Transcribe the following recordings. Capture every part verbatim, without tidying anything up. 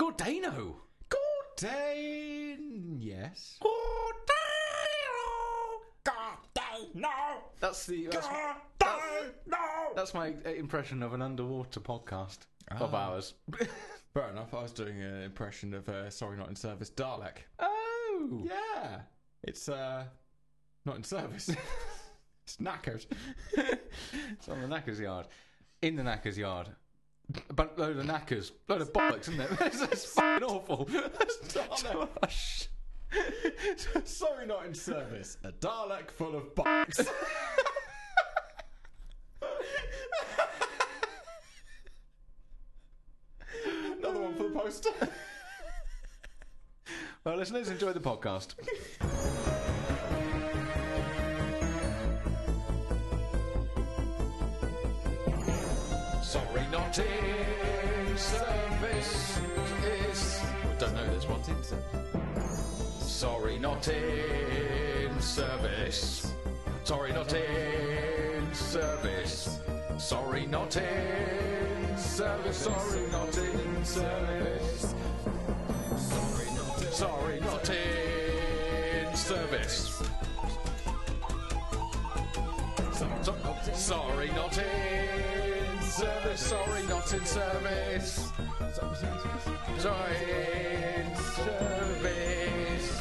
Gordano! Gordano! Yes. Gordano! Gordano! That's the... That's, Gordano! That, that's my impression of an underwater podcast ah. of ours. Fair enough. I was doing an impression of uh, Sorry Not In Service Dalek. Oh! Yeah! It's, uh... not in service. It's knackered. It's on the knacker's yard. In the knacker's yard. A load of knackers. Load of bollocks, isn't it? That's, that's fucking awful. That's Dalek. Sorry Not In Service. A Dalek full of bollocks. Another one for the poster. Well, listeners, enjoy the podcast. Sorry Not In Service is... I don't know this one. Sorry Not In Service. Sorry Not In Service. Sorry Not In Service. Sorry Not In Service. Sorry Not In Service. Sorry Not In Service. Sorry Not In Service, sorry, not in service. Sorry, in service.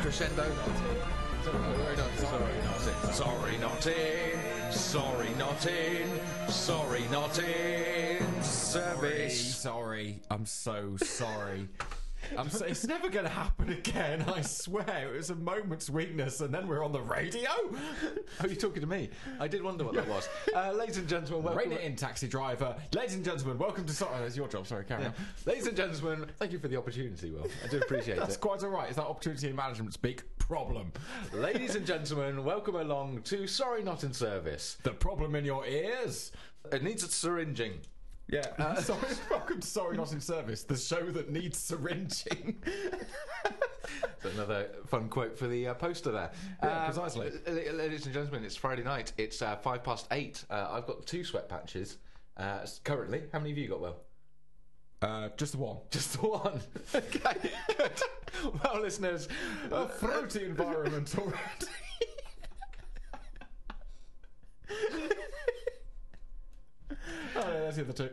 Crescendo. Sorry, not in. Sorry, not in. Sorry, not in. Sorry, not in service. Sorry, sorry. I'm so sorry. I'm so, it's never going to happen again, I swear. It was a moment's weakness, and then we're on the radio. Oh, you're talking to me. I did wonder what that was. Uh, ladies and gentlemen, welcome. Rain it in, taxi driver. Ladies and gentlemen, welcome to... Sorry, that's your job. Sorry, carry yeah. on. Ladies and gentlemen, thank you for the opportunity, Will. I do appreciate that's it. That's quite all right. Is that opportunity in management speak? Problem. Ladies and gentlemen, welcome along to Sorry Not In Service. The problem in your ears. It needs a syringing. Yeah, uh, sorry, welcome to Sorry Not In Service, the show that needs syringing. That's another fun quote for the uh, poster there. Yeah, um, precisely. Ladies and gentlemen, it's Friday night. It's uh, five past eight. Uh, I've got two sweat patches uh, currently. How many have you got, Will? Uh, just the one. Just the one. Okay, good. Well, listeners, a throaty environment already. Oh, no, that's the other two.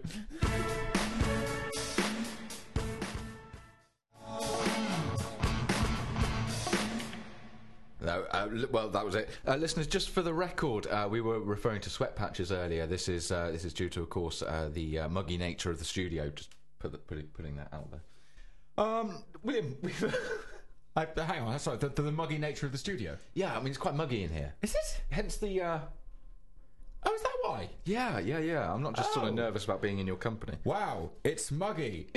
No, uh, well, that was it. Uh, listeners, just for the record, uh, we were referring to sweat patches earlier. This is uh, this is due to, of course, uh, the uh, muggy nature of the studio. Just put the, put it, putting that out there. Um, William, we've... I, hang on, sorry, the, the, the muggy nature of the studio. Yeah, I mean, it's quite muggy in here. Is it? Hence the... Uh, Oh, is that why? Yeah, yeah, yeah. I'm not just oh. sort of nervous about being in your company. Wow, it's muggy.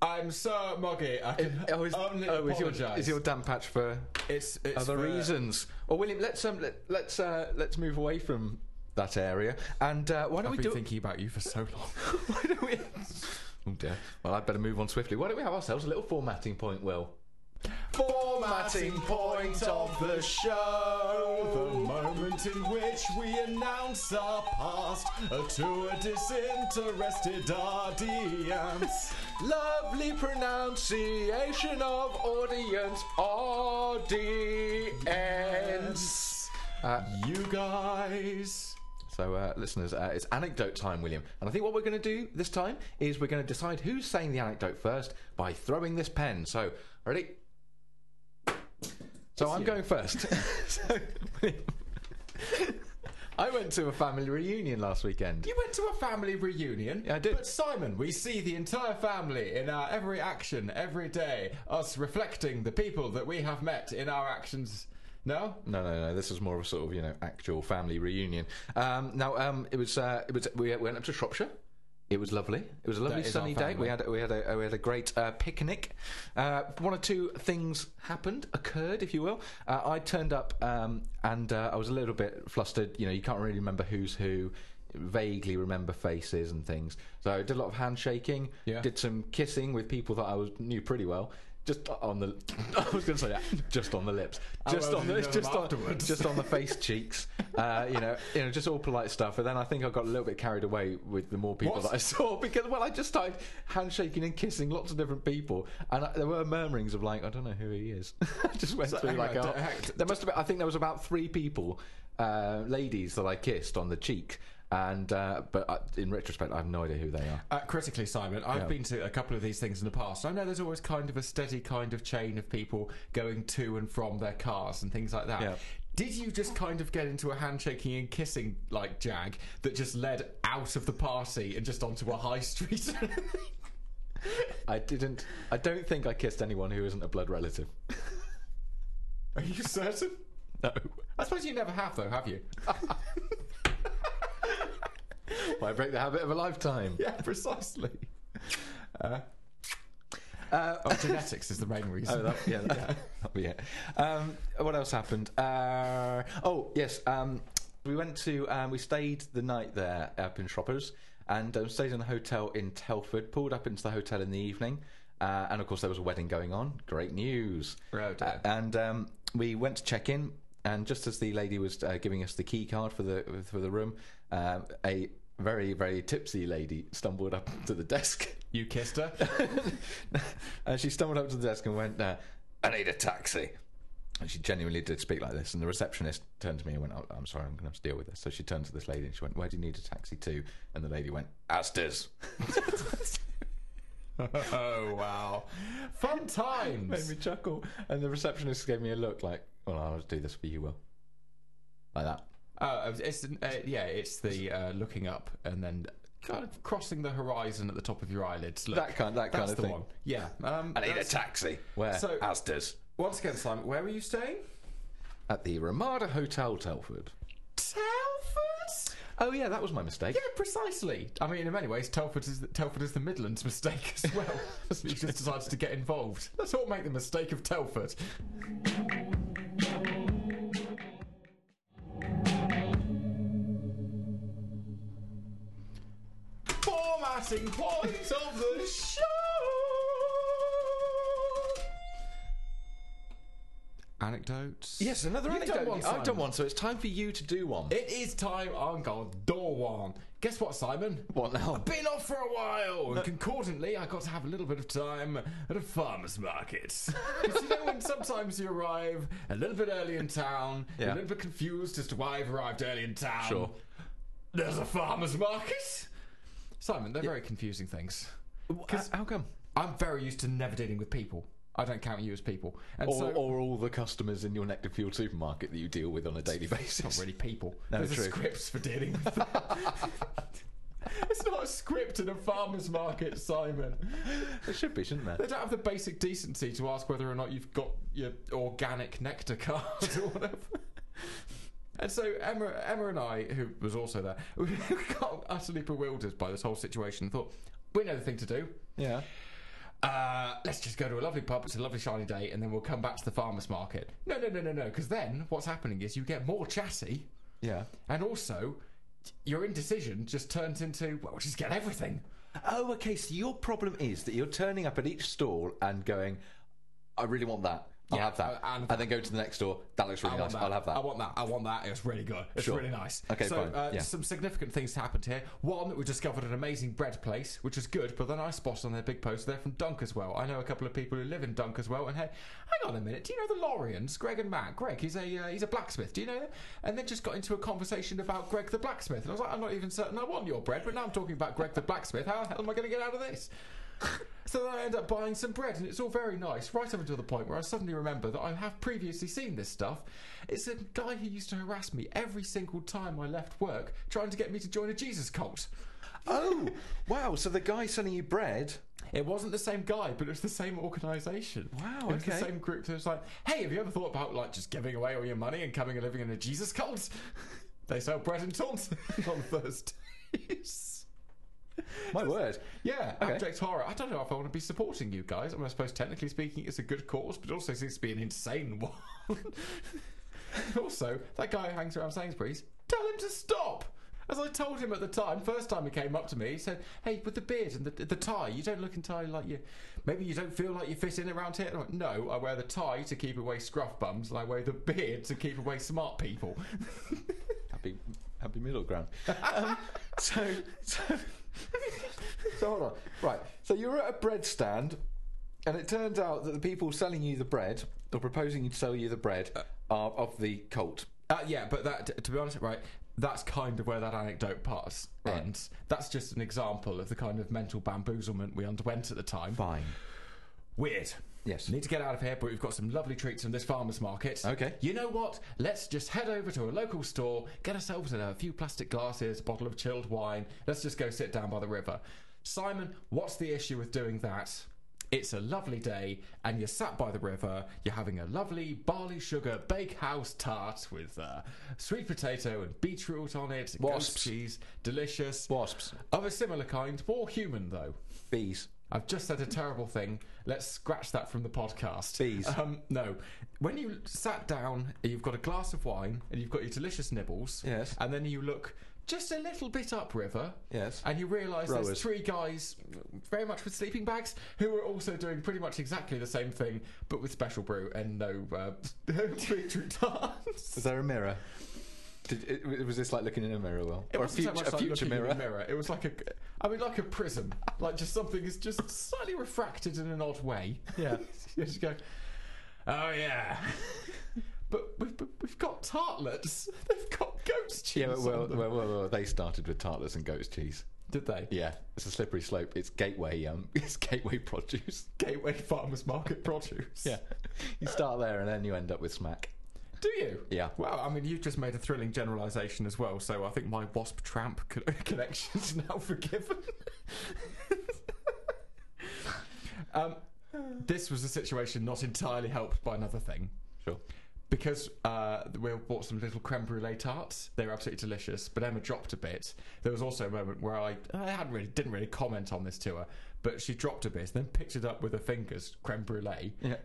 I'm so muggy. I can it, oh, is, only oh, apologise. Is your, is your damn patch for it's, it's other for... reasons? Well, William, let's um, let, let's uh, let's move away from that area. And uh, why don't I've we do? I've been thinking about you for so long. Why don't we? Oh dear. Well, I'd better move on swiftly. Why don't we have ourselves a little formatting point, Will? Formatting point of the show. The moment in which we announce our past to a disinterested audience. Lovely pronunciation of audience. Audience. Uh, you guys... So, uh, listeners, uh, it's anecdote time, William. And I think what we're going to do this time is we're going to decide who's saying the anecdote first by throwing this pen. So, ready? So, it's I'm you. going first. So, I went to a family reunion last weekend. You went to a family reunion? Yeah, I did. But, Simon, we see the entire family in our every action, every day, us reflecting the people that we have met in our actions. No, no, no, no. This was more of a sort of, you know, actual family reunion. Um, now, um, it was, uh, it was. We went up to Shropshire. It was lovely. It was a lovely sunny day. We had, we had a, we had a great uh, picnic. Uh, one or two things happened, occurred, if you will. Uh, I turned up, um, and uh, I was a little bit flustered. You know, you can't really remember who's who. Vaguely remember faces and things. So I did a lot of handshaking. Yeah. Did some kissing with people that I was knew pretty well. Just on the, I was going to say that. Just on the lips, just on the, just on, just on the face cheeks. Uh, you know, you know, just all polite stuff. And then I think I got a little bit carried away with the more people what? that I saw, because well, I just started handshaking and kissing lots of different people, and I, there were murmurings of like, I don't know who he is. I just went so, through like, on, oh, there must have been. I think there was about three people, uh, ladies that I kissed on the cheek. And uh, but uh, in retrospect, I have no idea who they are. Uh, critically, Simon, I've yeah. been to a couple of these things in the past. I know there's always kind of a steady kind of chain of people going to and from their cars and things like that. Yeah. Did you just kind of get into a handshaking and kissing like jag that just led out of the party and just onto a high street? I didn't. I don't think I kissed anyone who isn't a blood relative. Are you certain? No. I suppose you never have, though, have you? Why break the habit of a lifetime? Yeah, precisely. Uh, uh, oh, genetics is the main reason. Oh, that, yeah, that, yeah. That'll be it. Um, what else happened? Uh, oh, yes. Um, we went to, um, we stayed the night there up in Shropshire, and um, stayed in a hotel in Telford, pulled up into the hotel in the evening. Uh, and, of course, there was a wedding going on. Great news. Right, uh, and um, we went to check in. And just as the lady was uh, giving us the key card for the for the room, uh, a very, very tipsy lady stumbled up to the desk. You kissed her? And she stumbled up to the desk and went, uh, I need a taxi. And she genuinely did speak like this. And the receptionist turned to me and went, oh, I'm sorry, I'm going to have to deal with this. So she turned to this lady and she went, where do you need a taxi to? And the lady went, Asda's. Oh, wow. Fun times. Made me chuckle. And the receptionist gave me a look like, well, I'll do this for you, Will. Like that. Oh, it's, uh, yeah, it's the uh, looking up and then kind of crossing the horizon at the top of your eyelids. Look, that kind, that kind of thing. One. Yeah. Um, I need a taxi. Where? So, Asda's. Once again, Simon, where were you staying? At the Ramada Hotel Telford. Telford? Oh, yeah, that was my mistake. Yeah, precisely. I mean, in many ways, Telford is the, Telford is the Midlands' mistake as well. He just decided to get involved. Let's all make the mistake of Telford. Formatting point of the show. Anecdotes. Yes, another you anecdote. Don't I've done one, so it's time for you to do one. It is time. I'm going to do one. Guess what, Simon? What now? I've been off for a while, and concordantly, I got to have a little bit of time at a farmer's market. You know, when sometimes you arrive a little bit early in town, yeah. You're a little bit confused as to why you've arrived early in town. Sure. There's a farmer's market. Simon, they're yeah. very confusing things. Because uh, how come? I'm very used to never dealing with people. I don't count you as people. And or, so, or all the customers in your Nectar Fuel supermarket that you deal with on a daily basis. It's not really people. No, There's true. scripts for dealing with them. It's not a script in a farmer's market, Simon. There should be, shouldn't there? They don't have the basic decency to ask whether or not you've got your organic nectar card or whatever. And so Emma, Emma and I, who was also there, we got utterly bewildered by this whole situation. And thought, we know the thing to do. Yeah. Uh, let's just go to a lovely pub. It's a lovely shiny day, and then we'll come back to the farmers' market. No, no, no, no, no. Because then what's happening is you get more chatty. Yeah. And also, your indecision just turns into, well, we'll just get everything. Oh, okay. So your problem is that you're turning up at each stall and going, I really want that. I'll yeah, have that. Uh, and, and then go to the next door. That looks really nice. That. I'll have that. I want that. I want that. It's really good. It's sure. really nice. Okay, so, fine. Uh, yeah. Some significant things happened here. One, we discovered an amazing bread place, which was good, but then I spotted on their big post they're from Dunkerswell. I know a couple of people who live in Dunkerswell, and hey, hang on a minute. Do you know the Lorians? Greg and Matt. Greg, he's a uh, he's a blacksmith. Do you know them? And then just got into a conversation about Greg the blacksmith. And I was like, I'm not even certain I want your bread, but now I'm talking about Greg the blacksmith. How the hell am I going to get out of this? So then I end up buying some bread, and it's all very nice, right up until the point where I suddenly remember that I have previously seen this stuff. It's a guy who used to harass me every single time I left work, trying to get me to join a Jesus cult. Oh, wow, so the guy selling you bread... It wasn't the same guy, but it was the same organisation. Wow, okay. It was the same group that was like, hey, have you ever thought about, like, just giving away all your money and coming and living in a Jesus cult? They sell bread in Taunton on Thursdays. My word. Yeah, okay. Abject horror. I don't know if I want to be supporting you guys. I mean, I suppose technically speaking it's a good cause, but it also seems to be an insane one. Also, that guy who hangs around Sainsbury's, tell him to stop. As I told him at the time, first time he came up to me, he said, hey, with the beard and the, the tie, you don't look entirely like you, maybe you don't feel like you fit in around here. And I went, no, I wear the tie to keep away scruff bums and I wear the beard to keep away smart people. happy, happy middle ground. um, so, so, so hold on. Right, so you're at a bread stand and it turns out that the people selling you the bread, or proposing to sell you the bread, are of the cult. Uh, yeah, but that, to be honest, right, that's kind of where that anecdote parts right. ends. That's just an example of the kind of mental bamboozlement we underwent at the time. Fine. Weird. Yes. We need to get out of here, but we've got some lovely treats from this farmer's market. Okay. You know what? Let's just head over to a local store, get ourselves a few plastic glasses, a bottle of chilled wine. Let's just go sit down by the river. Simon, what's the issue with doing that? It's a lovely day, and you're sat by the river, you're having a lovely barley sugar bakehouse tart with uh, sweet potato and beetroot on it, wasps, cheese, delicious. Wasps. Of a similar kind, more human though. Bees. I've just said a terrible thing, let's scratch that from the podcast. Bees. Um, no, when you sat down, you've got a glass of wine, and you've got your delicious nibbles, yes, and then you look just a little bit upriver, yes, and you realise there's three guys, very much with sleeping bags, who are also doing pretty much exactly the same thing, but with special brew and no uh, beetroot tarts. Was there a mirror? Did it, was this like looking in a mirror, Will? It or wasn't a future, so much like a future mirror. In a mirror. It was like a, I mean, like a prism, like just something is just slightly refracted in an odd way. Yeah, you just go, oh yeah. But we've, we've got tartlets. They've got goat's cheese. Yeah, well, on them. Well, well, well, they started with tartlets and goat's cheese. Did they? Yeah, it's a slippery slope. It's gateway. Um, it's gateway produce. Gateway farmers market produce. Yeah, you start there and then you end up with smack. Do you? Yeah. Well, I mean, you've just made a thrilling generalisation as well. So I think my wasp tramp connection is now forgiven. um, this was a situation not entirely helped by another thing. Sure. Because uh, we bought some little creme brulee tarts, they were absolutely delicious, but Emma dropped a bit. There was also a moment where I, I hadn't really, didn't really comment on this to her, but she dropped a bit, and then picked it up with her fingers, creme brulee. Yeah.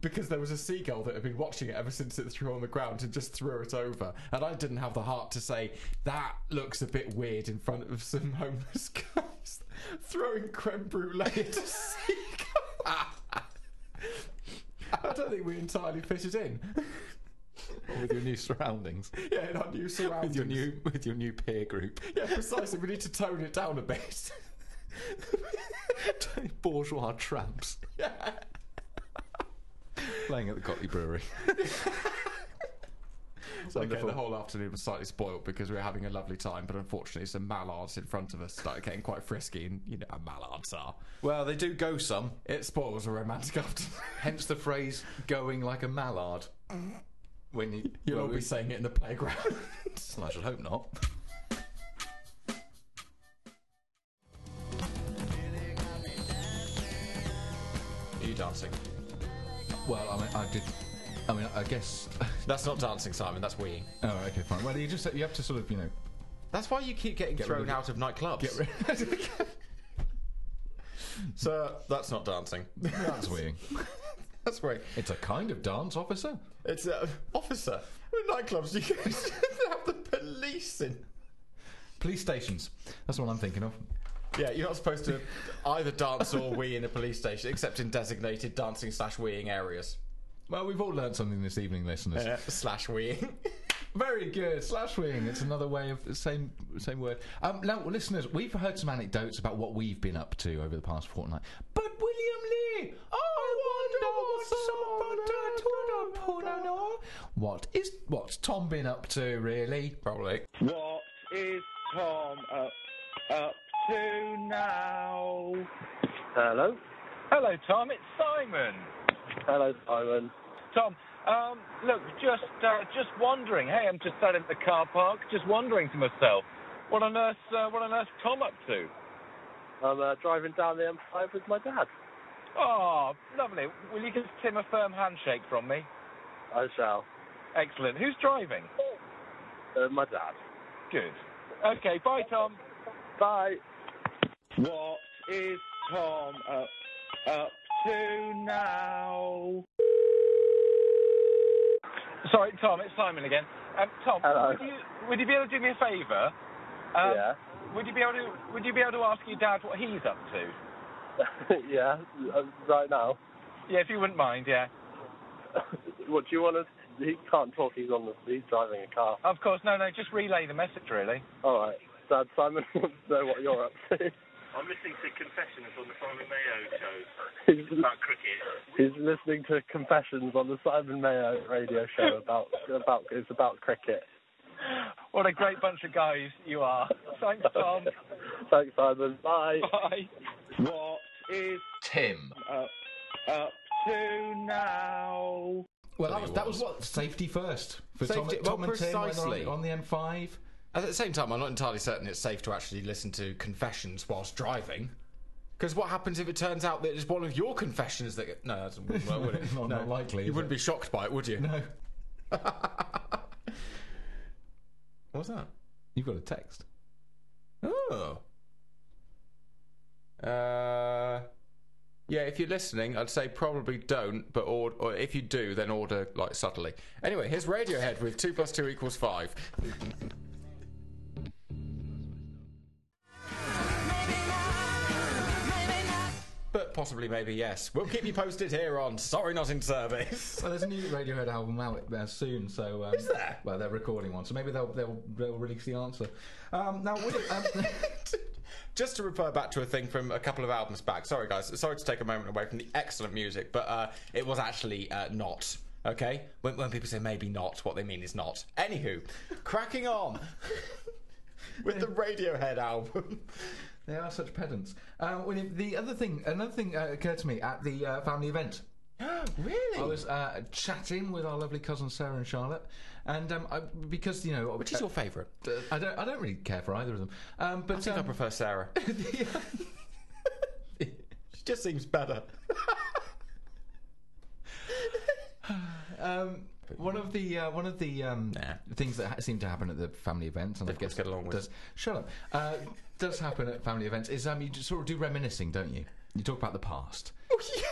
Because there was a seagull that had been watching it ever since it threw on the ground and just threw it over. And I didn't have the heart to say, that looks a bit weird in front of some homeless guys throwing creme brulee at a seagull. I don't think we entirely fitted in. Or with your new surroundings. Yeah, in our new surroundings. With your new, with your new peer group. Yeah, precisely. We need to tone it down a bit. Bourgeois tramps. Yeah. Playing at the Cotley Brewery. So okay, the whole afternoon was slightly spoilt because we were having a lovely time, but unfortunately some mallards in front of us started getting quite frisky, and you know how mallards are. Well, they do go some. It spoils a romantic afternoon. Hence the phrase, going like a mallard. When you, You'll well, all be we... saying it in the playground. Well, I should hope not. Are you dancing? Well, I mean, I did... I mean, I guess... That's not dancing, Simon, that's weeing. Oh, okay, fine. Well, you just you have to sort of, you know... That's why you keep getting get thrown out of nightclubs. Get rid So, that's not dancing. That's weeing. That's right. It's a kind of dance, officer. It's a... Uh, officer? In nightclubs, you have the police in. Police stations. That's what I'm thinking of. Yeah, you're not supposed to either dance or wee in a police station, except in designated dancing slash weeing areas. Well, we've all learned something this evening, listeners. Uh, slash weeing. Very good. Slash weeing. It's another way of the same same word. Um, now, listeners, we've heard some anecdotes about what we've been up to over the past fortnight. But William Lee, I wonder what's up to What is what's Tom been up to, really? Probably. What is Tom up up to now? Hello. Hello, Tom. It's Simon. Hello, Simon. Tom, um, look, just uh, just wondering. Hey, I'm just sat in the car park, just wondering to myself, what on earth, uh, what on earth, Tom up to? I'm uh, driving down the M five with my dad. Oh, lovely. Will you just give him a firm handshake from me? I shall. Excellent. Who's driving? Uh, my dad. Good. Okay. Bye, Tom. Bye. What is Tom up up? To now. Sorry, Tom, it's Simon again. Um, Tom, would you, would you be able to do me a favour? Um, yeah. Would you be able to Would you be able to ask your dad what he's up to? Yeah, uh, right now. Yeah, if you wouldn't mind, yeah. What do you want us? He can't talk. He's on the. He's driving a car. Of course, no, no. Just relay the message, really. All right, Dad. Simon wants to know what you're up to. I'm listening to Confessions on the Simon Mayo show. It's about cricket. He's listening to Confessions on the Simon Mayo radio show about about it's about cricket. What a great bunch of guys you are. Thanks, Tom. Thanks, Simon. Bye. Bye. What is Tim up, up to now? Well, that was, was. that was what safety first for safety, Tom, Tom well, and precisely. Tim on the M five. At the same time, I'm not entirely certain it's safe to actually listen to confessions whilst driving. Because what happens if it turns out that it's one of your confessions that... Get... No, that wouldn't work, would it? not, no. not likely. You wouldn't it? be shocked by it, would you? No. What's that? You've got a text. Oh. Uh... Yeah, if you're listening, I'd say probably don't, but or, or if you do, then order, like, subtly. Anyway, here's Radiohead with two plus two equals five. But possibly, maybe, yes. We'll keep you posted here on Sorry Not In Service. Well, there's a new Radiohead album out there soon, so... Um, Is there? Well, they're recording one, so maybe they'll they'll, they'll release the answer. Um, now, would it... Um, Just to refer back to a thing from a couple of albums back. Sorry, guys. Sorry to take a moment away from the excellent music, but uh, it was actually uh, not. Okay? When, when people say maybe not, what they mean is not. Anywho, cracking on with the Radiohead album. They are such pedants. Um, when it, the other thing, another thing uh, occurred to me at the uh, family event. Really? I was uh, chatting with our lovely cousins Sarah and Charlotte, and um, I, because you know, which is your favourite? Uh, I don't, I don't really care for either of them. Um, but I think um, I prefer Sarah. She just seems better. um, one of the uh, one of the um, nah. things that ha seem to happen at the family events, and Difficult I guess get along with. Does, shut up. Uh, does happen at family events is um, you just sort of do reminiscing, don't you? You talk about the past. Oh yeah.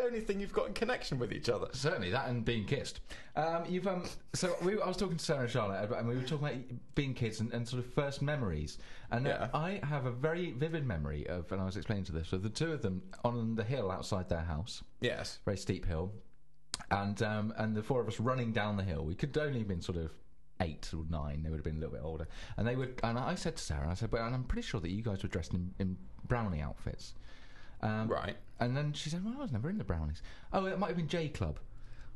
The only thing you've got in connection with each other, certainly that and being kissed. Um, you've um, so we, I was talking to Sarah and Charlotte, and we were talking about being kids and, and sort of first memories. And yeah. I have a very vivid memory of, and I was explaining to this, of the two of them on the hill outside their house. Yes, very steep hill, and um, and the four of us running down the hill. We could only have been sort of eight or nine. They would have been a little bit older, and they would. And I said to Sarah, I said, but and I'm pretty sure that you guys were dressed in, in brownie outfits. Um, right. And then she said, well, I was never in the brownies. Oh, it might have been J Club,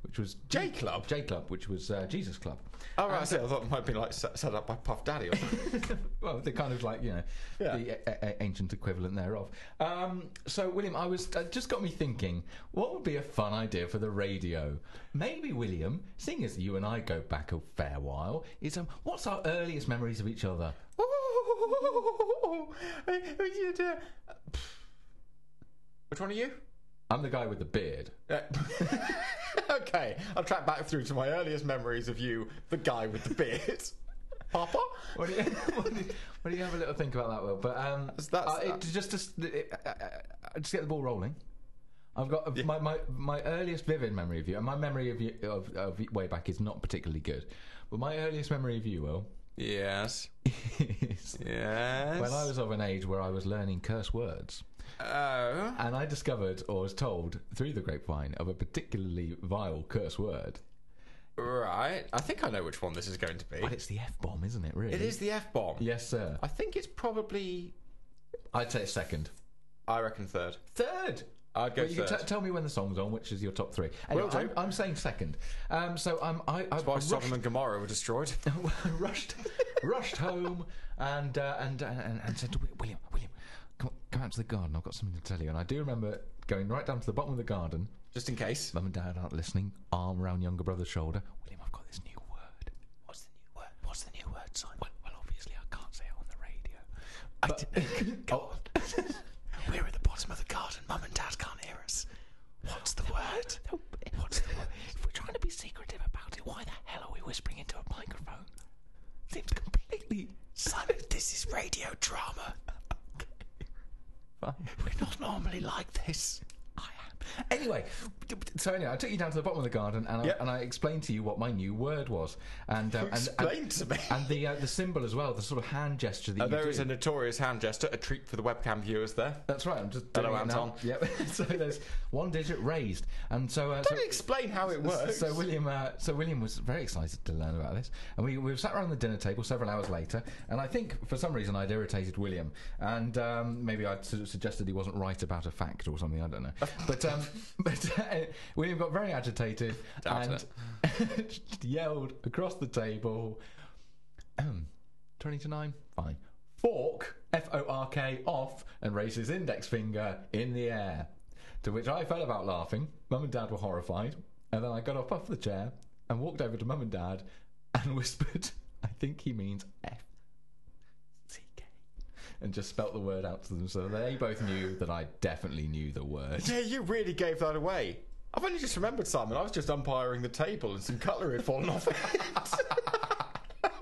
which was... J Club? J Club, which was uh, Jesus Club. Oh, right, um, so I thought it might be, like, set up by Puff Daddy or something. Well, they're kind of like, you know, yeah. the ancient equivalent thereof. Um, so, William, I was... Uh, just got me thinking, what would be a fun idea for the radio? Maybe, William, seeing as you and I go back a fair while, is, um, what's our earliest memories of each other? Which one are you? I'm the guy with the beard. Uh, okay, I'll track back through to my earliest memories of you, the guy with the beard. Papa? What do, you, what, do you, what do you have a little think about that, Will? But um, that's, that's, uh, it, just to it, uh, uh, just get the ball rolling. I've got uh, yeah. my, my my earliest vivid memory of you, and my memory of you of, of way back is not particularly good. But my earliest memory of you, Will. Yes. Yes. When I was of an age where I was learning curse words. Oh. And I discovered, or was told, through the grapevine, of a particularly vile curse word. Right. I think I know which one this is going to be. But it's the F-bomb, isn't it, really? It is the F-bomb. Yes, sir. I think it's probably... I'd say second. I reckon third. Third? I'd go well, third. You can t tell me when the song's on, which is your top three. Anyway, I'm, I'm saying second. Um, so um, I... I That's why I rushed... Sodom and Gomorrah were destroyed. I rushed, rushed home and, uh, and, and, and said to William, William... Come, come out to the garden, I've got something to tell you. And I do remember going right down to the bottom of the garden. Just in case. Mum and Dad aren't listening, arm around younger brother's shoulder. William, I've got this new word. What's the new word? What's the new word, Simon? Well, well obviously I can't say it on the radio. But I didn't know. God. We're at the bottom of the garden. Mum and Dad can't hear us. What's the word? No, what's the word? If we're trying to be secretive about it, why the hell are we whispering into a microphone? Seems completely... Simon, this is radio drama. Fine. We're not normally like this. I am. Anyway, so anyway, I took you down to the bottom of the garden, and I, yep. and I explained to you what my new word was. And um, explained and, to me, and the uh, the symbol as well, the sort of hand gesture that uh, you there do. Is a notorious hand gesture. A treat for the webcam viewers there. That's right. I'm just doing hello, it Anton. Now. Yep. So there's one digit raised, and so uh, don't so, explain how it works. So William, uh, so William was very excited to learn about this, and we we sat around the dinner table several hours later, and I think for some reason I'd irritated William, and um, maybe I'd su suggested he wasn't right about a fact or something. I don't know, but um, but uh, William got very agitated and yelled across the table, twenty to nine, fine. Fork, F O R K, off, and raised his index finger in the air. To which I fell about laughing. Mum and Dad were horrified, and then I got up off the chair and walked over to Mum and Dad and whispered, "I think he means F." And just spelt the word out to them, so they both knew that I definitely knew the word. Yeah, you really gave that away. I've only just remembered, Simon, I was just umpiring the table and some cutlery had fallen off it.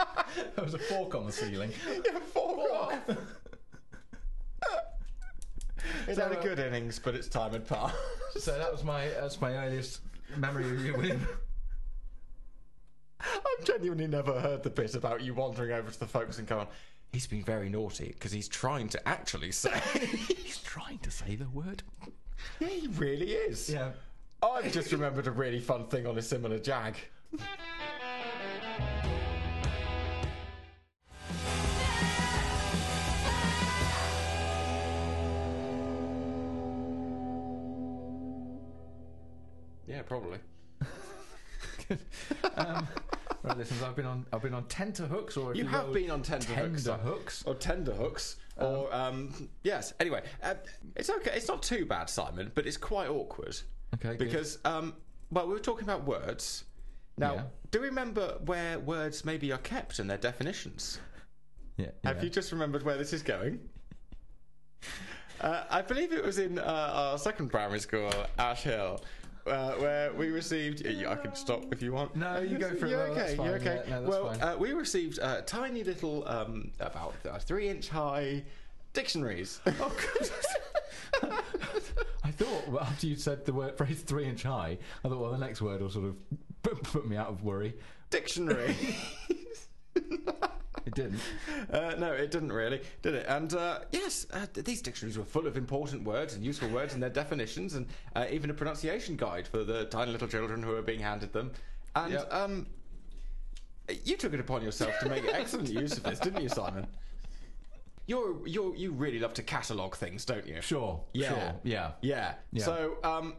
There was a fork on the ceiling. Yeah, fork off. It's so, had a good innings, but its time had passed. So that was my, that's my earliest memory of you, William. I've genuinely never heard the bit about you wandering over to the folks and going, "He's been very naughty because he's trying to actually say." He's trying to say the word. Yeah, he really is. Yeah. I've just remembered a really fun thing on a similar jag. Yeah, probably. um, right, listen. I've been on. I've been on tenterhooks, or if you, you have been on tenterhooks, tenterhooks, or tenterhooks, um, or um, yes. Anyway, uh, it's okay. It's not too bad, Simon, but it's quite awkward. Okay. Because good. um, well, we were talking about words. Now, yeah. do we remember where words maybe are kept and their definitions? Yeah. yeah. Have you just remembered where this is going? uh, I believe it was in uh, our second primary school, Ash Hill. Uh, where we received... I can stop if you want. No, you go for it. You're okay, you're okay. Yeah, no, well, uh, we received uh, tiny little, um, about uh, three-inch high dictionaries. Oh, goodness. I thought, well, after you'd said the word phrase three-inch high, I thought, well, the next word will sort of put me out of worry. Dictionary. It didn't. Uh, no, it didn't really, did it? And uh, yes, uh, these dictionaries were full of important words and useful words and their definitions, and uh, even a pronunciation guide for the tiny little children who were being handed them. And yep. um, you took it upon yourself to make excellent use of this, didn't you, Simon? You're you're you really love to catalogue things, don't you? Sure. Yeah. Sure. Yeah. Yeah. yeah. So. Um,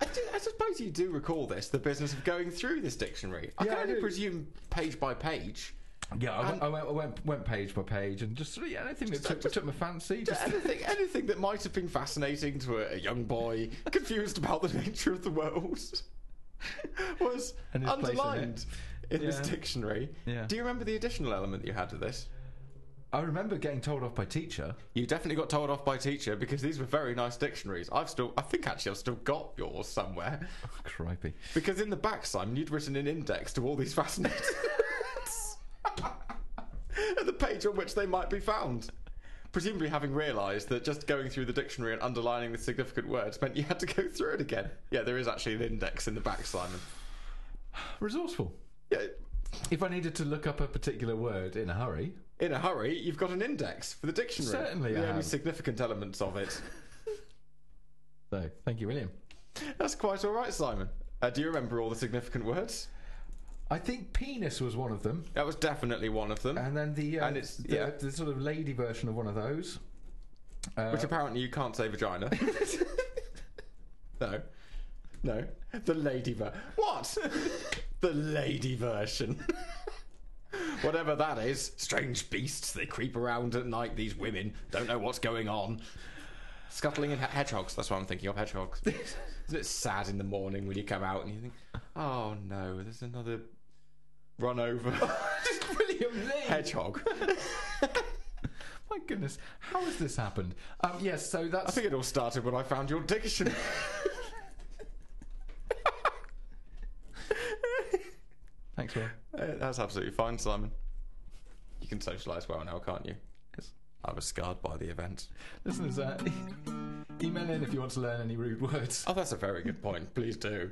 I, do, I suppose you do recall this, the business of going through this dictionary. I yeah, can only I presume page by page. Yeah, I went, I, went, I went went page by page and just yeah, anything that just, took, just, took my fancy. Just anything, anything that might have been fascinating to a, a young boy confused about the nature of the world was underlined in, in yeah. this dictionary. Yeah. Do you remember the additional element you had to this? I remember getting told off by teacher. You definitely got told off by teacher because these were very nice dictionaries. I've still, I think actually I've still got yours somewhere. Oh, cripey. Because in the back, Simon, you'd written an index to all these fascinating words and the page on which they might be found. Presumably having realised that just going through the dictionary and underlining the significant words meant you had to go through it again. Yeah, there is actually an index in the back, Simon. Resourceful. Yeah. If I needed to look up a particular word in a hurry... In a hurry, you've got an index for the dictionary. Certainly The I only have. significant elements of it. So, thank you, William. That's quite all right, Simon. Uh, do you remember all the significant words? I think penis was one of them. That was definitely one of them. And then the, uh, and it's, the, yeah. the sort of lady version of one of those. Uh, Which apparently you can't say vagina. No. No. The lady version. What? The lady version. Whatever that is. Strange beasts. They creep around at night, these women. Don't know what's going on. Scuttling and he hedgehogs. That's what I'm thinking of, hedgehogs. Isn't it sad in the morning when you come out and you think, oh no, there's another run over. Just William Lee. Hedgehog. My goodness. How has this happened? Um, yes, so that's... I think it all started when I found your dictionary. Thanks, Will. Uh, that's absolutely fine, Simon. You can socialise well now, can't you? Yes. I was scarred by the event. Listen, is that... Email in if you want to learn any rude words. Oh, that's a very good point. Please do.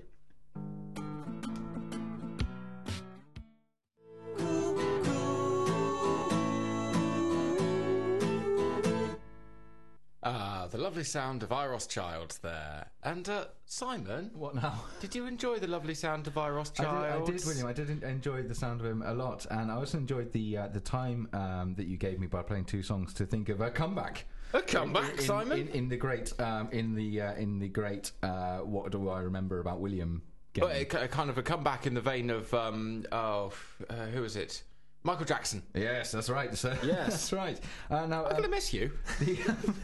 Ah, the lovely sound of Iros Child there. And uh, Simon, what now? Did you enjoy the lovely sound of Iros Child? I did, I did, William. I did enjoy the sound of him a lot, and I also enjoyed the uh, the time um, that you gave me by playing two songs to think of a comeback. A comeback, in, in, Simon, in, in, in the great, um, in the uh, in the great. Uh, what do I remember about William? Game. But it, kind of a comeback in the vein of um, oh, uh, who is it? Michael Jackson. Yes, that's right, sir. Yes, that's right. Uh, now, I'm um, going to miss you. The, um,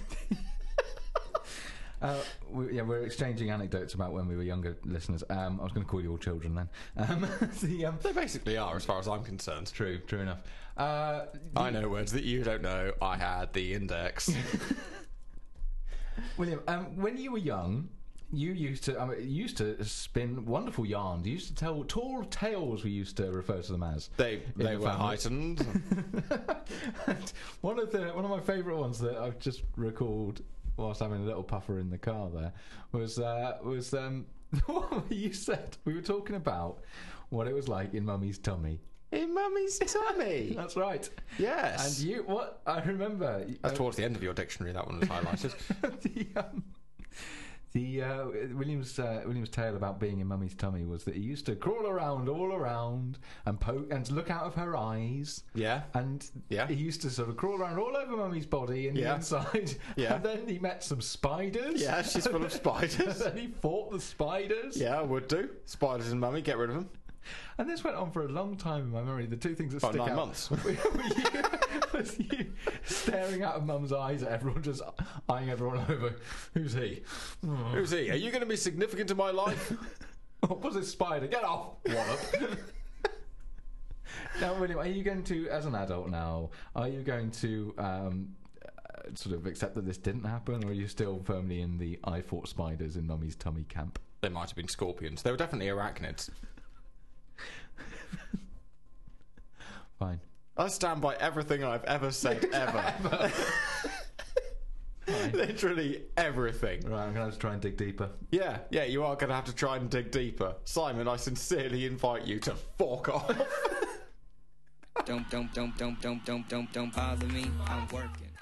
uh, we, yeah, we're exchanging anecdotes about when we were younger, listeners. Um, I was going to call you all children then. Um, the, um, they basically are, as far as I'm concerned. True, true enough. Uh, I know words that you don't know. I had the index. William, um, when you were young, you used to, um, used to spin wonderful yarns. You used to tell tall tales. We used to refer to them as they they were heightened. And one of the one of my favourite ones that I've just recalled whilst having a little puffer in the car there was uh, was um, what you said. We were talking about what it was like in Mummy's tummy. In Mummy's tummy. That's right. Yes. And you what I remember. That's uh, towards the end of your dictionary. That one was highlighted. the, um, The uh, William's uh, William's tale about being in Mummy's tummy was that he used to crawl around all around and poke and look out of her eyes. Yeah, and yeah. he used to sort of crawl around all over Mummy's body and yeah. the inside. Yeah, and then he met some spiders. Yeah, she's full of spiders. And he fought the spiders. Yeah, I would do spiders and Mummy. Get rid of them. And this went on for a long time in my memory. The two things that oh, stick nine out months. Were, you, was you staring out of Mum's eyes at everyone, just eyeing everyone over. Who's he? Who's he? Are you going to be significant to my life? What was this spider? Get off! Wallop. Now, William, are you going to, as an adult now, are you going to um, uh, sort of accept that this didn't happen, or are you still firmly in the I fought spiders in Mummy's tummy camp? They might have been scorpions. They were definitely arachnids. Fine. I stand by everything I've ever said, ever. ever. Literally everything. Right, I'm going to have to try and dig deeper. Yeah, yeah, you are going to have to try and dig deeper. Simon, I sincerely invite you to fuck off. Don't, don't, don't, don't, don't, don't, don't, don't bother me. I'm working.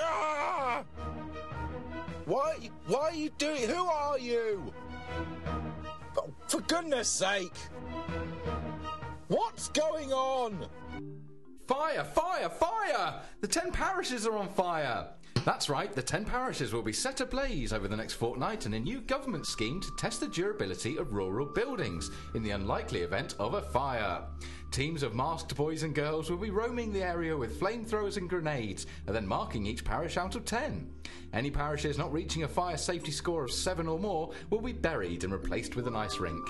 Ah! Why, why are you doing? Who are you? For goodness sake! What's going on? Fire! Fire! Fire! The ten parishes are on fire! That's right, the ten parishes will be set ablaze over the next fortnight in a new government scheme to test the durability of rural buildings in the unlikely event of a fire. Teams of masked boys and girls will be roaming the area with flamethrowers and grenades, and then marking each parish out of ten. Any parishes not reaching a fire safety score of seven or more will be buried and replaced with an ice rink.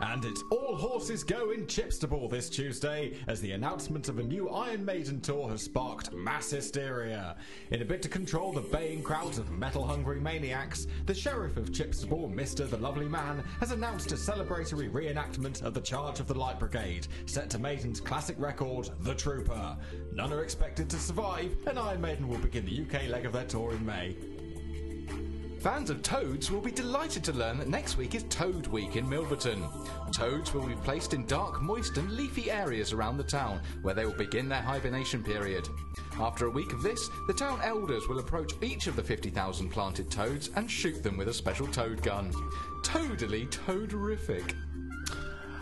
And it's all horses go in Chipstable this Tuesday, as the announcement of a new Iron Maiden tour has sparked mass hysteria. In a bid to control the baying crowds of metal-hungry maniacs, the Sheriff of Chipstable, Mister the Lovely Man, has announced a celebratory reenactment of the Charge of the Light Brigade, set to Maiden's classic record, The Trooper. None are expected to survive, and Iron Maiden will begin the U K leg of their tour in May. Fans of toads will be delighted to learn that next week is Toad Week in Milverton. Toads will be placed in dark, moist and leafy areas around the town, where they will begin their hibernation period. After a week of this, the town elders will approach each of the fifty thousand planted toads and shoot them with a special toad gun. Totally toadrific.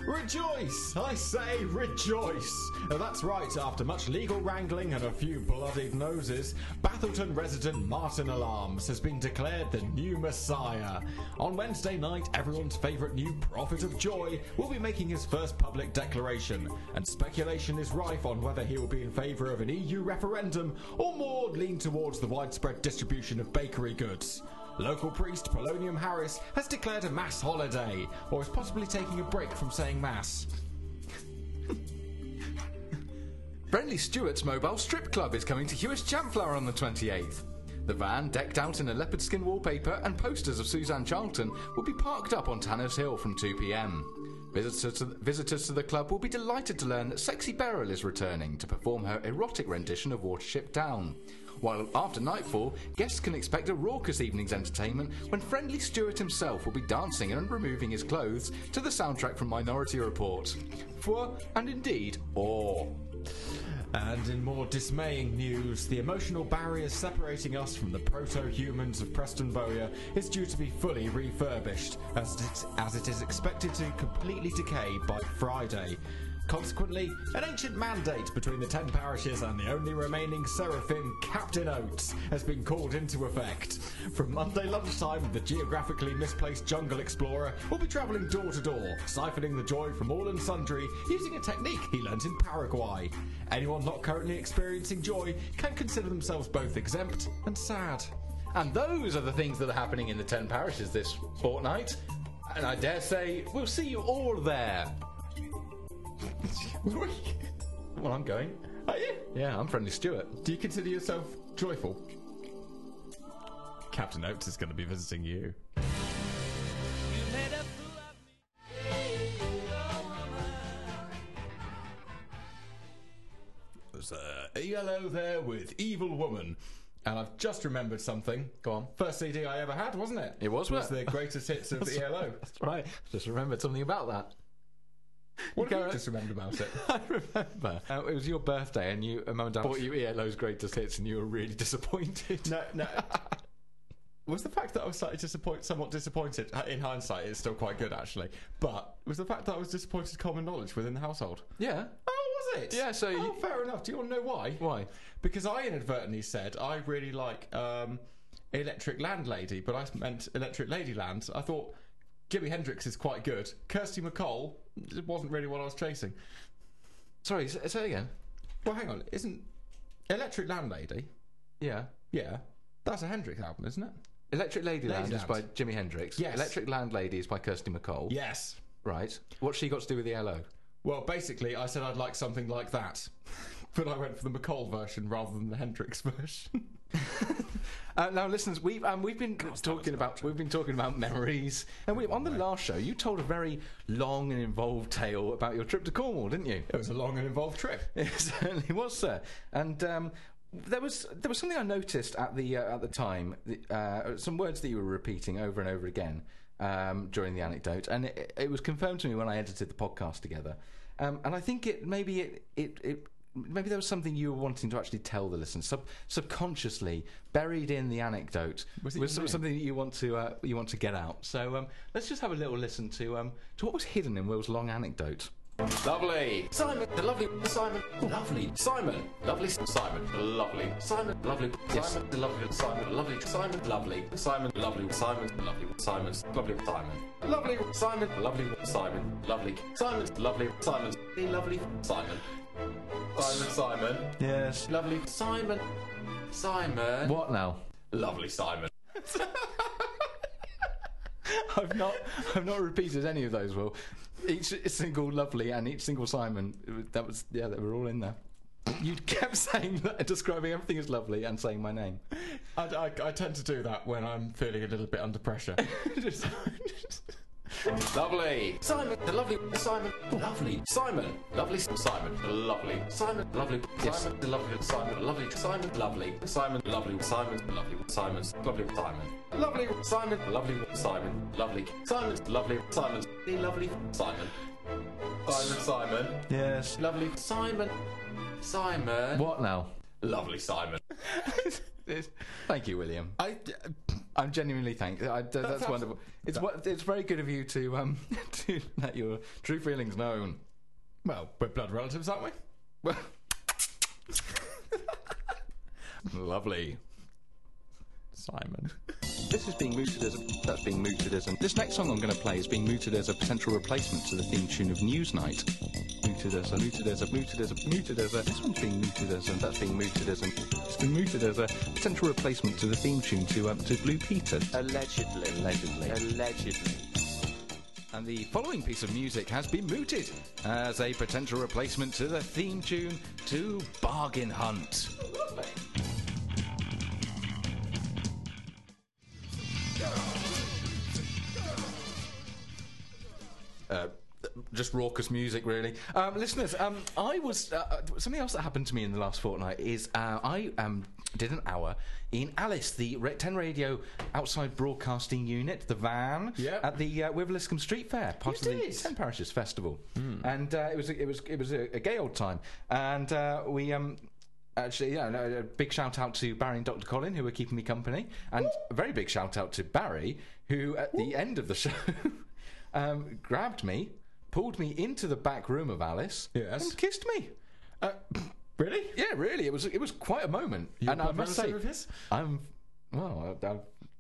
Rejoice! I say rejoice! That's right, after much legal wrangling and a few bloodied noses, Bathelton resident Martin Alarms has been declared the new messiah. On Wednesday night, everyone's favourite new prophet of joy will be making his first public declaration, and speculation is rife on whether he will be in favour of an E U referendum or more lean towards the widespread distribution of bakery goods. Local priest Polonium Harris has declared a mass holiday, or is possibly taking a break from saying mass. Friendly Stewart's Mobile Strip Club is coming to Hewish Champflower on the twenty-eighth. The van, decked out in a leopard skin wallpaper and posters of Suzanne Charlton, will be parked up on Tanners Hill from two p m. Visitors to, the, visitors to the club will be delighted to learn that Sexy Beryl is returning to perform her erotic rendition of Watership Down, while after nightfall, guests can expect a raucous evening's entertainment when Friendly Stewart himself will be dancing and removing his clothes to the soundtrack from Minority Report. For, and indeed, awe. And in more dismaying news, the emotional barrier separating us from the proto-humans of Preston Bowyer is due to be fully refurbished, as it, as it is expected to completely decay by Friday. Consequently, an ancient mandate between the ten parishes and the only remaining seraphim, Captain Oates, has been called into effect. From Monday lunchtime, the geographically misplaced jungle explorer will be travelling door to door, siphoning the joy from all and sundry using a technique he learnt in Paraguay. Anyone not currently experiencing joy can consider themselves both exempt and sad. And those are the things that are happening in the ten parishes this fortnight. And I dare say, we'll see you all there. Well, I'm going. Are you? Yeah, I'm Friendly Stewart. Do you consider yourself joyful? Captain Oates is going to be visiting you. There's uh, E L O there with Evil Woman. And I've just remembered something. Go on. First C D I ever had, wasn't it? It was, wasn't it? It was the greatest hits of E L O. That's right. Just remembered something about that. What did you just remember about it? I remember. Uh, it was your birthday and you, uh, Mum and Dad bought you E L O's greatest hits and you were really disappointed. No, no. Was the fact that I was slightly disappointed, somewhat disappointed, in hindsight, it's still quite good actually, but was the fact that I was disappointed common knowledge within the household? Yeah. Oh, was it? Yeah, so... Oh, you... fair enough. Do you want to know why? Why? Because I inadvertently said I really like um, Electric Landlady, but I meant Electric Ladyland. I thought... Jimi Hendrix is quite good. Kirsty McColl, it wasn't really what I was chasing. Sorry, say that again. Well, hang on, isn't Electric Landlady? Yeah. Yeah. That's a Hendrix album, isn't it? Electric Ladyland is by Jimi Hendrix. Yes. Electric Landlady is by Kirsty McColl. Yes. Right. What's she got to do with the E L O? Well, basically, I said I'd like something like that, but I went for the McColl version rather than the Hendrix version. Uh, now, listeners, we've um, we've been God, talking about we've been talking about memories, and we, on the last show, you told a very long and involved tale about your trip to Cornwall, didn't you? It was a long and involved trip. It certainly was, sir. And um, there was there was something I noticed at the uh, at the time, uh, some words that you were repeating over and over again um, during the anecdote, and it, it was confirmed to me when I edited the podcast together. Um, and I think it maybe it it. it Maybe there was something you were wanting to actually tell the listener, sub subconsciously buried in the anecdote. Was it was sort of something that you want to uh, you want to get out? So um, let's just have a little listen to um, to what was hidden in Will's long anecdote. Lovely Simon, the lovely Simon, lovely Simon, lovely Simon, lovely Simon, lovely Simon, the lovely Simon, lovely Simon, lovely Simon, lovely Simon, lovely Simon, lovely Simon, lovely Simon, lovely Simon, lovely Simon, lovely Simon, the lovely Simon. Simon, Simon. Yes. Lovely Simon. Simon. What now? Lovely Simon. I've not I've not repeated any of those, Will. Each single lovely and each single Simon, that was, yeah, they were all in there. You kept saying that, describing everything as lovely and saying my name. I, I, I tend to do that when I'm feeling a little bit under pressure. Just, just... Lovely Simon, the lovely Simon, lovely Simon, lovely Simon, lovely Simon, lovely Simon, the lovely Simon, lovely Simon, lovely Simon, lovely Simon, lovely Simon, lovely Simon, lovely Simon, lovely Simon, lovely Simon, lovely Simon, the lovely Simon, Simon, Simon, yes, lovely Simon, Simon. What now? Lovely Simon. Thank you, William. I. I'm genuinely thankful. Uh, that's, that's wonderful. It's that. It's very good of you to um to let your true feelings known. Well, we're blood relatives, aren't we? Well, lovely, Simon. This is being mooted as a, that's being mooted as a, this next song I'm going to play is being mooted as a potential replacement to the theme tune of Newsnight. Mooted as a, mooted as a, mooted as a, mooted as a, this one's being mooted as a, that's being mooted as a, it's been mooted as a potential replacement to the theme tune to, um, to Blue Peter. Allegedly. Allegedly. Allegedly. And the following piece of music has been mooted as a potential replacement to the theme tune to Bargain Hunt. Lovely. Uh, just raucous music, really. Um, listeners, um, I was uh, something else that happened to me in the last fortnight is uh, I um, did an hour in Alice, the ten Radio Outside Broadcasting Unit, the van, yep. at the uh, Wiveliscombe Street Fair, part you of did. the Ten Parishes Festival, mm. and uh, it was a, it was it was a, a gay old time, and uh, we. Um, Actually, yeah, no, a big shout out to Barry and Doctor Colin, who were keeping me company, and a very big shout out to Barry, who at the end of the show um, grabbed me, pulled me into the back room of Alice, yes. and kissed me. Uh, really? Yeah, really. It was it was quite a moment, you and I must say, I'm well, I, I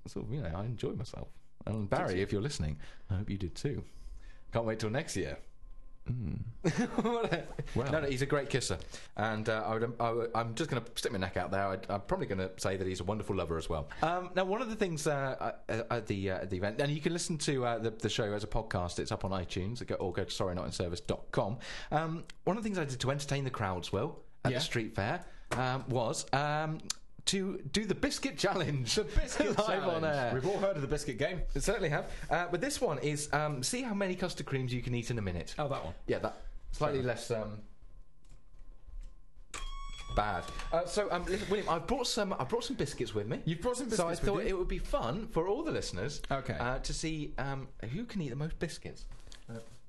sort of, you know, I enjoy myself. And Barry, you? if you're listening, I hope you did too. Can't wait till next year. Mm. wow. No, no, he's a great kisser, and uh, I would, I would, I'm just going to stick my neck out there. I, I'm probably going to say that he's a wonderful lover as well. Um, now, one of the things uh, at the uh, at the event, and you can listen to uh, the, the show as a podcast. It's up on iTunes. Go, or go to sorry not in service dot com. Um, one of the things I did to entertain the crowds, Will, at yeah. the street fair um, was. Um, to do the biscuit challenge. The biscuit live challenge. On air. We've all heard of the biscuit game. We certainly have. Uh, but this one is um, see how many custard creams you can eat in a minute. Oh, that one. Yeah, that slightly less um, bad. Uh, so, um, listen, William, I brought some. I brought some biscuits with me. You've brought some biscuits. So I thought with you? it would be fun for all the listeners. Okay. Uh, to see um, who can eat the most biscuits.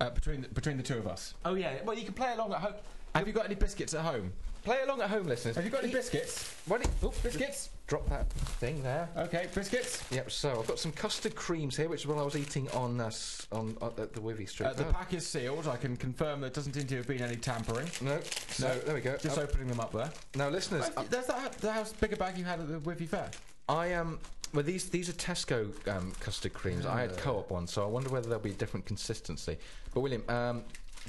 Uh, between the, between the two of us. Oh yeah. Well, you can play along at home. Have you got any biscuits at home? Play along at home, listeners. Have you got any biscuits? What? Oh, biscuits. Drop that thing there. Okay, biscuits. Yep. So I've got some custard creams here, which is what I was eating on uh, on uh, at the Wivy Street. Uh, the oh. pack is sealed. I can confirm there doesn't seem to have been any tampering. No. No. So, there we go. Just up. opening them up there. Now, listeners, uh, there's that the house bigger bag you had at the Wivy Fair. I am. Um, Well, these these are Tesco um, custard creams. Uh, I had Co-op ones, so I wonder whether there'll be a different consistency. But William, um,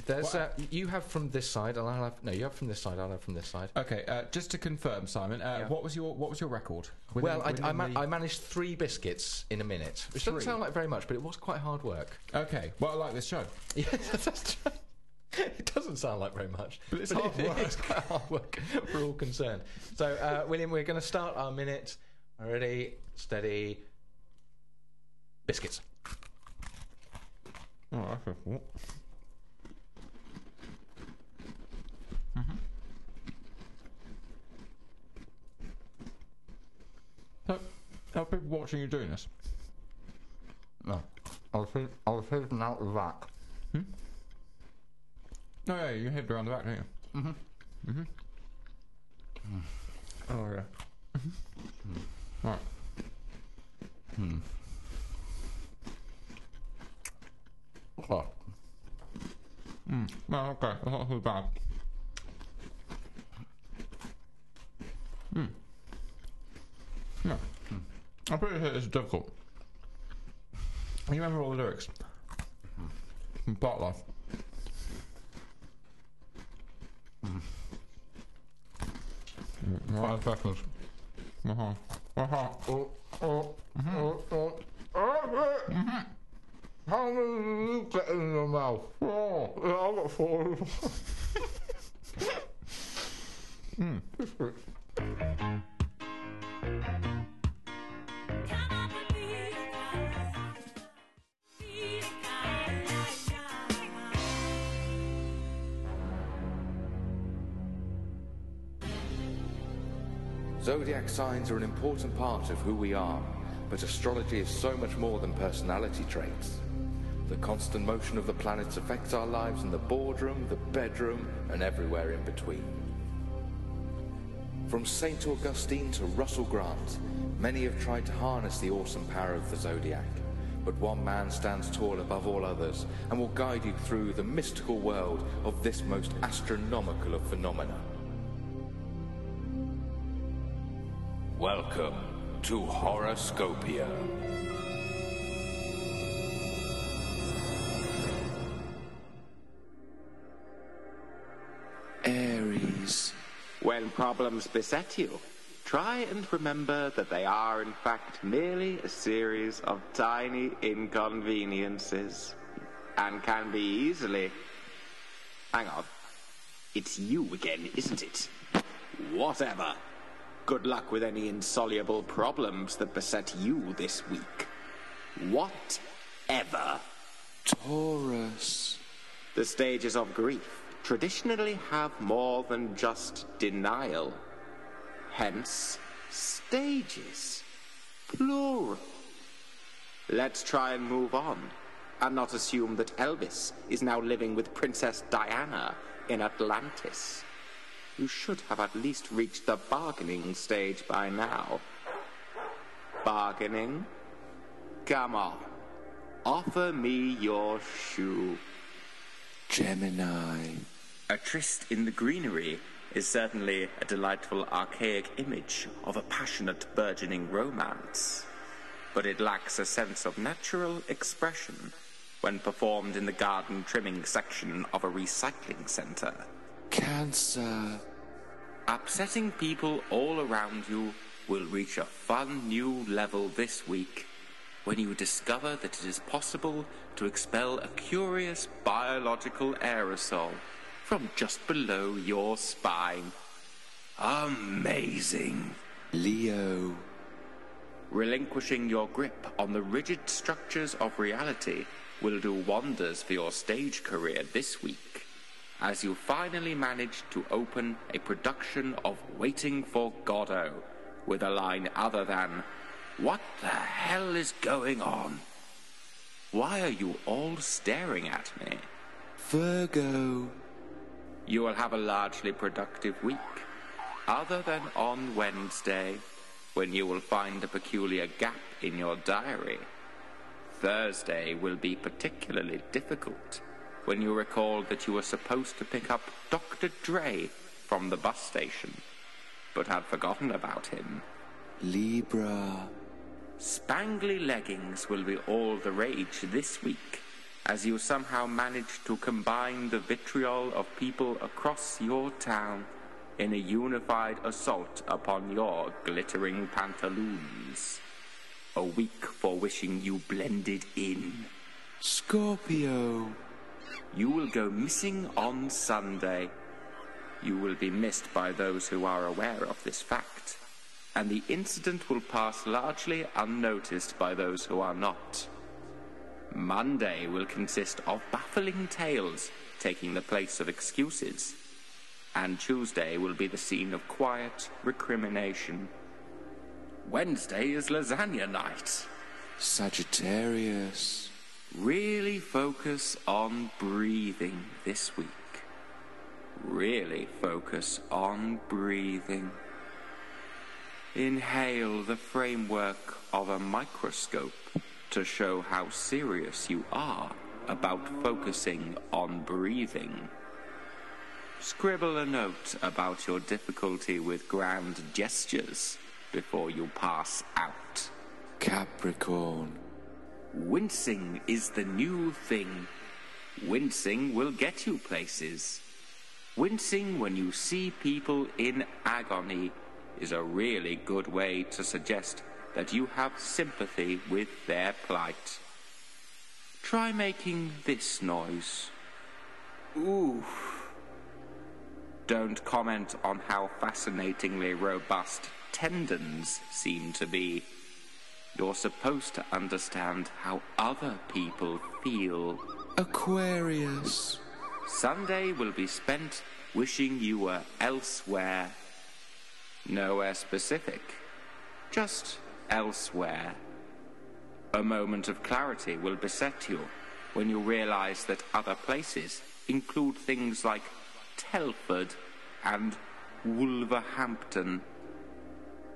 there's well, uh, you have from this side, and I'll have no. You have from this side, I'll have from this side. Okay, uh, just to confirm, Simon, uh, yeah. what was your what was your record? Within, well, I, I, ma the... I managed three biscuits in a minute, which three. doesn't sound like very much, but it was quite hard work. Okay, well, I like this show. Yeah, that's true. It doesn't sound like very much, but it's but hard it, work. It's quite hard work for all concerned. So, uh, William, we're going to start our minute. Ready, steady, biscuits. Oh, that's a lot. Mm-hmm. So, how are people watching you doing this? No, I was hidden out the back. Hmm? No, oh, yeah, you're hidden around the back, don't you? Mm-hmm. Mm-hmm. Mm. Oh, yeah. Mm-hmm. Mm. Right. Hmm. Oh. Hmm. Well, okay. That's not too bad. Hmm. Yeah. Hmm. I'm pretty sure this is difficult. You remember all the lyrics? Mm-hmm. Part life. Hmm. Right, professionals. Uh-huh. Uh-huh. Oh, oh, mm-hmm. oh, oh, oh. Mm-hmm. How many do you get in your mouth? Oh, yeah, I've got four. mm. Zodiac signs are an important part of who we are, but astrology is so much more than personality traits. The constant motion of the planets affects our lives in the boardroom, the bedroom, and everywhere in between. From Saint Augustine to Russell Grant, many have tried to harness the awesome power of the Zodiac, but one man stands tall above all others and will guide you through the mystical world of this most astronomical of phenomena. Welcome to Horoscopia. Aries. When problems beset you, try and remember that they are in fact merely a series of tiny inconveniences and can be easily... Hang on. It's you again, isn't it? Whatever. Good luck with any insoluble problems that beset you this week. Whatever. Taurus. The stages of grief traditionally have more than just denial. Hence, stages, plural. Let's try and move on, and not assume that Elvis is now living with Princess Diana in Atlantis. You should have at least reached the bargaining stage by now. Bargaining? Come on. Offer me your shoe. Gemini. A tryst in the greenery is certainly a delightful archaic image of a passionate, burgeoning romance. But it lacks a sense of natural expression when performed in the garden trimming section of a recycling centre. Cancer. Upsetting people all around you will reach a fun new level this week when you discover that it is possible to expel a curious biological aerosol from just below your spine. Amazing. Leo. Relinquishing your grip on the rigid structures of reality will do wonders for your stage career this week, as you finally manage to open a production of Waiting for Godot with a line other than, "What the hell is going on? Why are you all staring at me?" Virgo. You will have a largely productive week, other than on Wednesday, when you will find a peculiar gap in your diary. Thursday will be particularly difficult when you recall that you were supposed to pick up Doctor Dre from the bus station, but had forgotten about him. Libra. Spangly leggings will be all the rage this week, as you somehow manage to combine the vitriol of people across your town in a unified assault upon your glittering pantaloons. A week for wishing you blended in. Scorpio. You will go missing on Sunday. You will be missed by those who are aware of this fact, and the incident will pass largely unnoticed by those who are not. Monday will consist of baffling tales taking the place of excuses, and Tuesday will be the scene of quiet recrimination. Wednesday is lasagna night. Sagittarius. Really focus on breathing this week. Really focus on breathing. Inhale the framework of a microscope to show how serious you are about focusing on breathing. Scribble a note about your difficulty with grand gestures before you pass out. Capricorn. Wincing is the new thing. Wincing will get you places. Wincing when you see people in agony is a really good way to suggest that you have sympathy with their plight. Try making this noise. Ooh. Don't comment on how fascinatingly robust tendons seem to be. You're supposed to understand how other people feel. Aquarius. Sunday will be spent wishing you were elsewhere. Nowhere specific, just elsewhere. A moment of clarity will beset you when you realize that other places include things like Telford and Wolverhampton.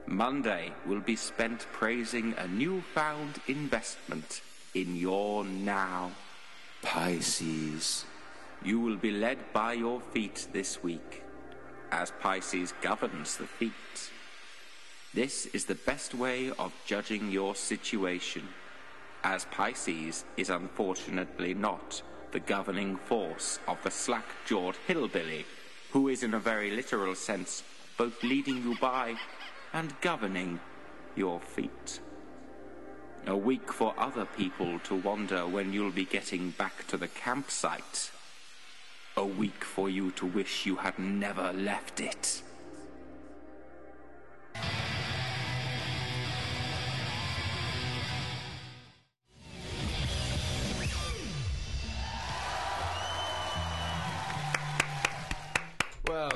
Monday will be spent praising a newfound investment in your now. Pisces. You will be led by your feet this week, as Pisces governs the feet. This is the best way of judging your situation, as Pisces is unfortunately not the governing force of the slack-jawed hillbilly, who is in a very literal sense both leading you by and governing your feet. A week for other people to wonder when you'll be getting back to the campsite. A week for you to wish you had never left it.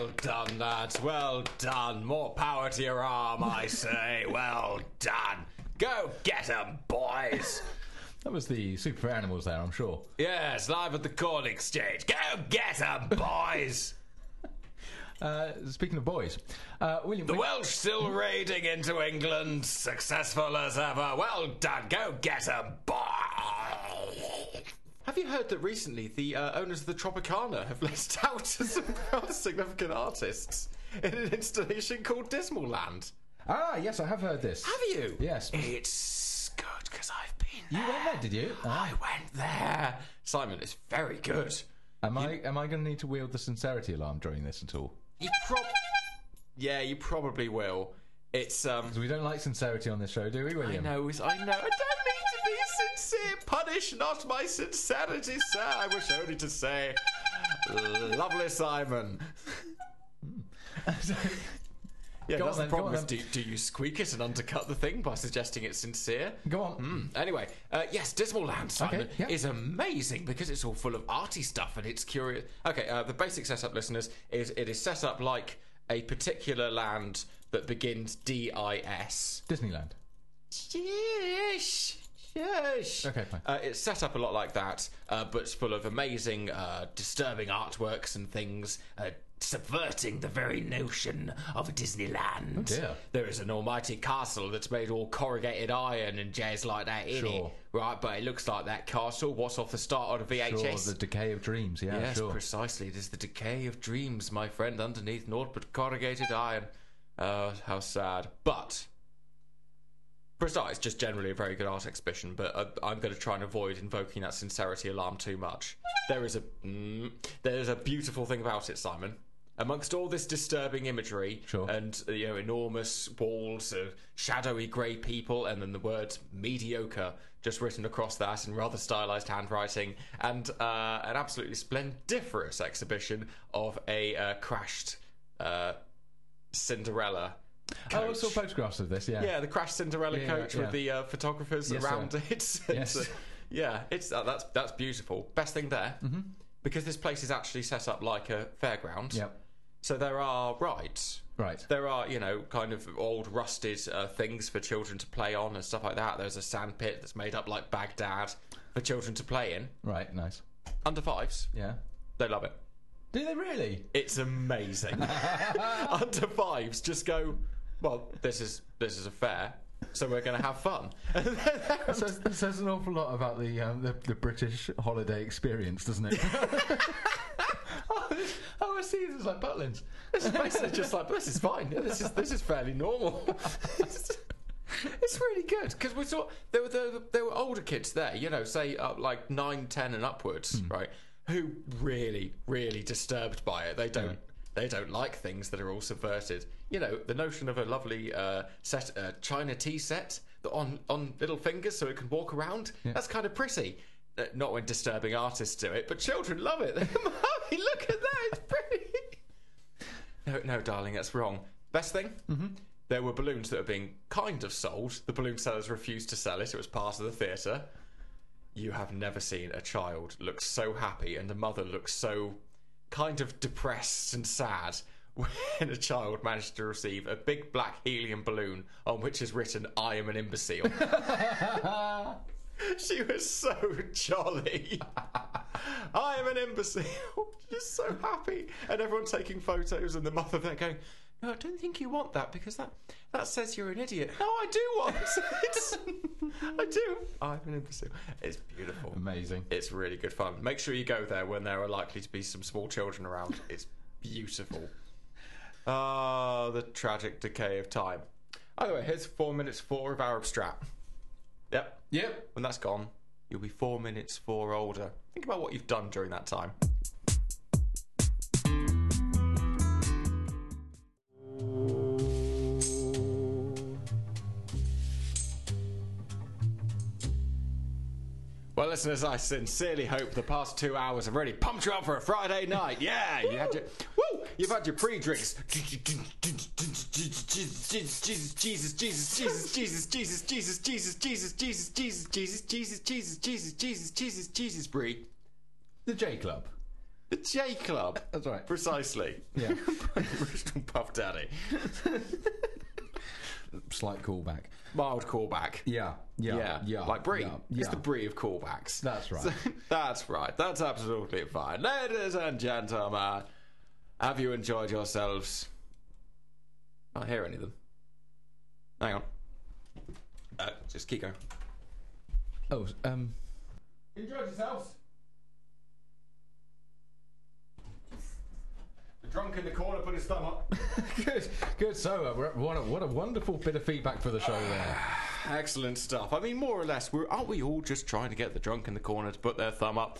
Well done, lads. Well done. More power to your arm, I say. Well done. Go get 'em, boys. That was the Super Animals there, I'm sure. Yes, live at the Corn Exchange. Go get 'em, boys. Uh, speaking of boys, uh, William... The Welsh still raiding into England, successful as ever. Well done, go get 'em, boy! Have you heard that recently the uh, owners of the Tropicana have left out some rather significant artists in an installation called Dismal Land? Ah, yes, I have heard this. Have you? Yes. It's good, because I've been there. You went there, did you? Ah. I went there. Simon, it's very good. Am you... I am I going to need to wield the sincerity alarm during this at all? You prob yeah, you probably will. It's um. Because we don't like sincerity on this show, do we, William? I know, I know. I don't mean to be sincere. Punish not my sincerity, sir. I wish only to say, lovely Simon. Yeah, go that's on, the problem. Is do, do you squeak it and undercut the thing by suggesting it's sincere? Go on. Mm. Anyway, uh, yes, Dismal Land, Simon, okay, yeah. is amazing because it's all full of arty stuff and it's curious. Okay, uh, the basic setup, listeners, is it is set up like a particular land that begins D I S. Disneyland. Yes. Yes. Okay, fine. Uh, it's set up a lot like that, uh, but it's full of amazing, uh, disturbing artworks and things, uh, subverting the very notion of Disneyland. Oh dear. There is an almighty castle that's made all corrugated iron and jazz like that in sure. it. Right, but it looks like that castle. What's off the start on a V H S? Sure, the decay of dreams, yeah, yes, sure. precisely. It is the decay of dreams, my friend, underneath naught but corrugated iron. Oh, how sad. But... for a start, it's just generally a very good art exhibition, but uh, I'm going to try and avoid invoking that sincerity alarm too much. There is a... Mm, there is a beautiful thing about it, Simon. Amongst all this disturbing imagery sure. and you know enormous walls of shadowy grey people, and then the words mediocre just written across that in rather stylised handwriting, and uh, an absolutely splendiferous exhibition of a uh, crashed uh, Cinderella coach. Oh, I saw photographs of this, yeah. Yeah, the crashed Cinderella yeah, coach yeah, yeah. with the uh, photographers yes, around sir. it. And, yes. uh, yeah, it's uh, that's that's beautiful. Best thing there, mm-hmm. because this place is actually set up like a fairground. Yep. So there are rides. Right. There are, you know, kind of old rusted uh, things for children to play on and stuff like that. There's a sand pit that's made up like Baghdad for children to play in. Right, nice. Under fives. Yeah. They love it. Do they really? It's amazing. Under fives just go... Well, this is this is a fair, so we're going to have fun. That says, that says an awful lot about the, um, the the British holiday experience, doesn't it? oh, oh, I see. This is like Butlins. This is basically just like this is fine. Yeah, this is this is fairly normal. it's, it's really good because we saw there were there, there were older kids there, you know, say up like nine, ten, and upwards, mm. right? Who really, really disturbed by it. They don't. Yeah. They don't like things that are all subverted. You know, the notion of a lovely uh, set, uh, China tea set on, on little fingers so it can walk around, yeah. that's kind of pretty. Uh, not when disturbing artists do it, but children love it. Mommy, look at that, it's pretty. No, no, darling, that's wrong. Best thing? Mm-hmm. There were balloons that were being kind of sold. The balloon sellers refused to sell it. It was part of the theatre. You have never seen a child look so happy and a mother look so... kind of depressed and sad when a child managed to receive a big black helium balloon on which is written, I am an imbecile. She was so jolly. I am an imbecile. Just so happy. And everyone taking photos and the mother there going, no, I don't think you want that because that, that says you're an idiot. No, I do want it. I do. I'm an imbecile. It's beautiful. Amazing. It's really good fun. Make sure you go there when there are likely to be some small children around. It's beautiful. Ah, oh, the tragic decay of time. By the way, here's four minutes four of Arab Strap. Yep. Yep. When that's gone, you'll be four minutes four older. Think about what you've done during that time. Well, listeners, I sincerely hope the past two hours have really pumped you up for a Friday night. Yeah, you had your, woo, you've had your pre-drinks. Jesus, Jesus, Jesus, Jesus, Jesus, Jesus, Jesus, Jesus, Jesus, Jesus, Jesus, Jesus, Jesus, Jesus, Jesus, Jesus, Jesus, Bree. The J Club. The J Club. That's right. Precisely. Yeah. Original Puff Daddy. Slight callback. Mild callback. Yeah. Yeah. Yeah. yeah like Brie. Yeah, yeah. It's the Brie of callbacks. That's right. So, that's right. That's absolutely fine. Ladies and gentlemen, have you enjoyed yourselves? I don't hear any of them. Hang on. Uh, just keep going. Oh, um... enjoyed yourselves. The drunk in the corner put his thumb up. Good, good. So, uh, we're at, what, a, what a wonderful bit of feedback for the show there. Excellent stuff. I mean, more or less, we're, aren't we all just trying to get the drunk in the corner to put their thumb up?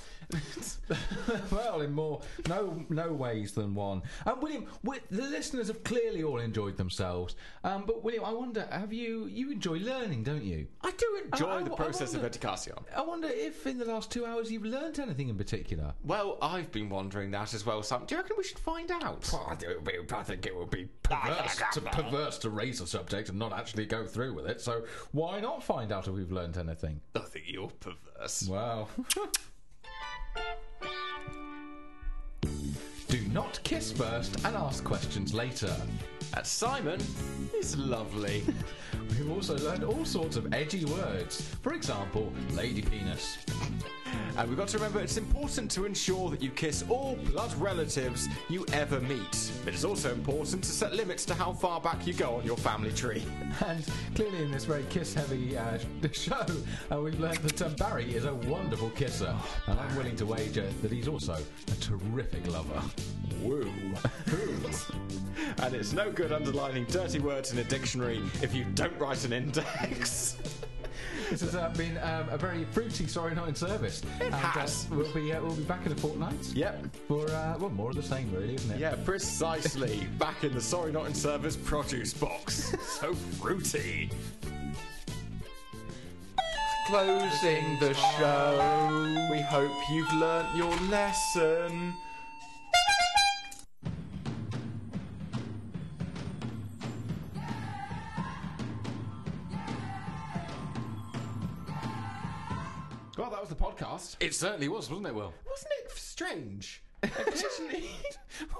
Well, in more, no no ways than one. And um, William, the listeners have clearly all enjoyed themselves. Um, but William, I wonder, have you, you enjoy learning, don't you? I do enjoy I, I, the process wonder, of education. I wonder if in the last two hours you've learnt anything in particular. Well, I've been wondering that as well. Some, do you reckon we should find out? Well, I, do, I think it would be perverse to, perverse to raise a subject and not actually go through with it, so... why not find out if we've learnt anything? I think you're perverse. Wow. Do not kiss first and ask questions later. At Simon is lovely. We've also learned all sorts of edgy words. For example, lady penis. And we've got to remember it's important to ensure that you kiss all blood relatives you ever meet. It is also important to set limits to how far back you go on your family tree. And clearly in this very kiss-heavy uh, show, uh, we've learned that uh, Barry is a wonderful kisser. And I'm willing to wager that he's also a terrific lover. Woo. And it's no good underlining dirty words in a dictionary if you don't write an index. This has uh, been um, a very fruity Sorry Not In Service. It and, has. Uh, we'll, be, uh, we'll be back in a fortnight. Yep. For, uh, well, more of the same, really, isn't it? Yeah, precisely. Back in the Sorry Not In Service produce box. So fruity. Closing the show. We hope you've learnt your lesson. The podcast. It certainly was, wasn't it, Will? Wasn't it strange? Occasionally,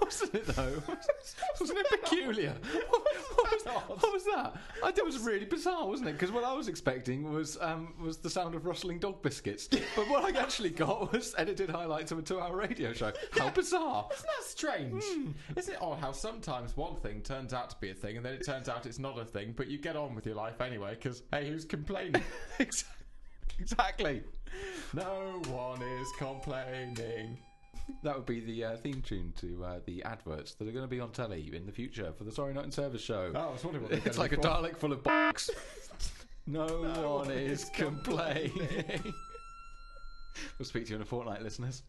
wasn't it though? Wasn't it peculiar? What, what, was, what was that? I, that was really bizarre, wasn't it? Because what I was expecting was um, was the sound of rustling dog biscuits, but what I actually got was edited highlights of a two-hour radio show. How bizarre! Isn't that strange? Mm. Isn't it odd how sometimes one thing turns out to be a thing, and then it turns out it's not a thing, but you get on with your life anyway? Because hey, who's complaining? Exactly. Exactly. No one is complaining. That would be the uh, theme tune to uh, the adverts that are going to be on telly in the future for the Sorry Not In Service show. Oh, I was wondering what it's like. A for. Dalek full of box. No, no one, one is complaining. complaining. We'll speak to you in a fortnight, listeners.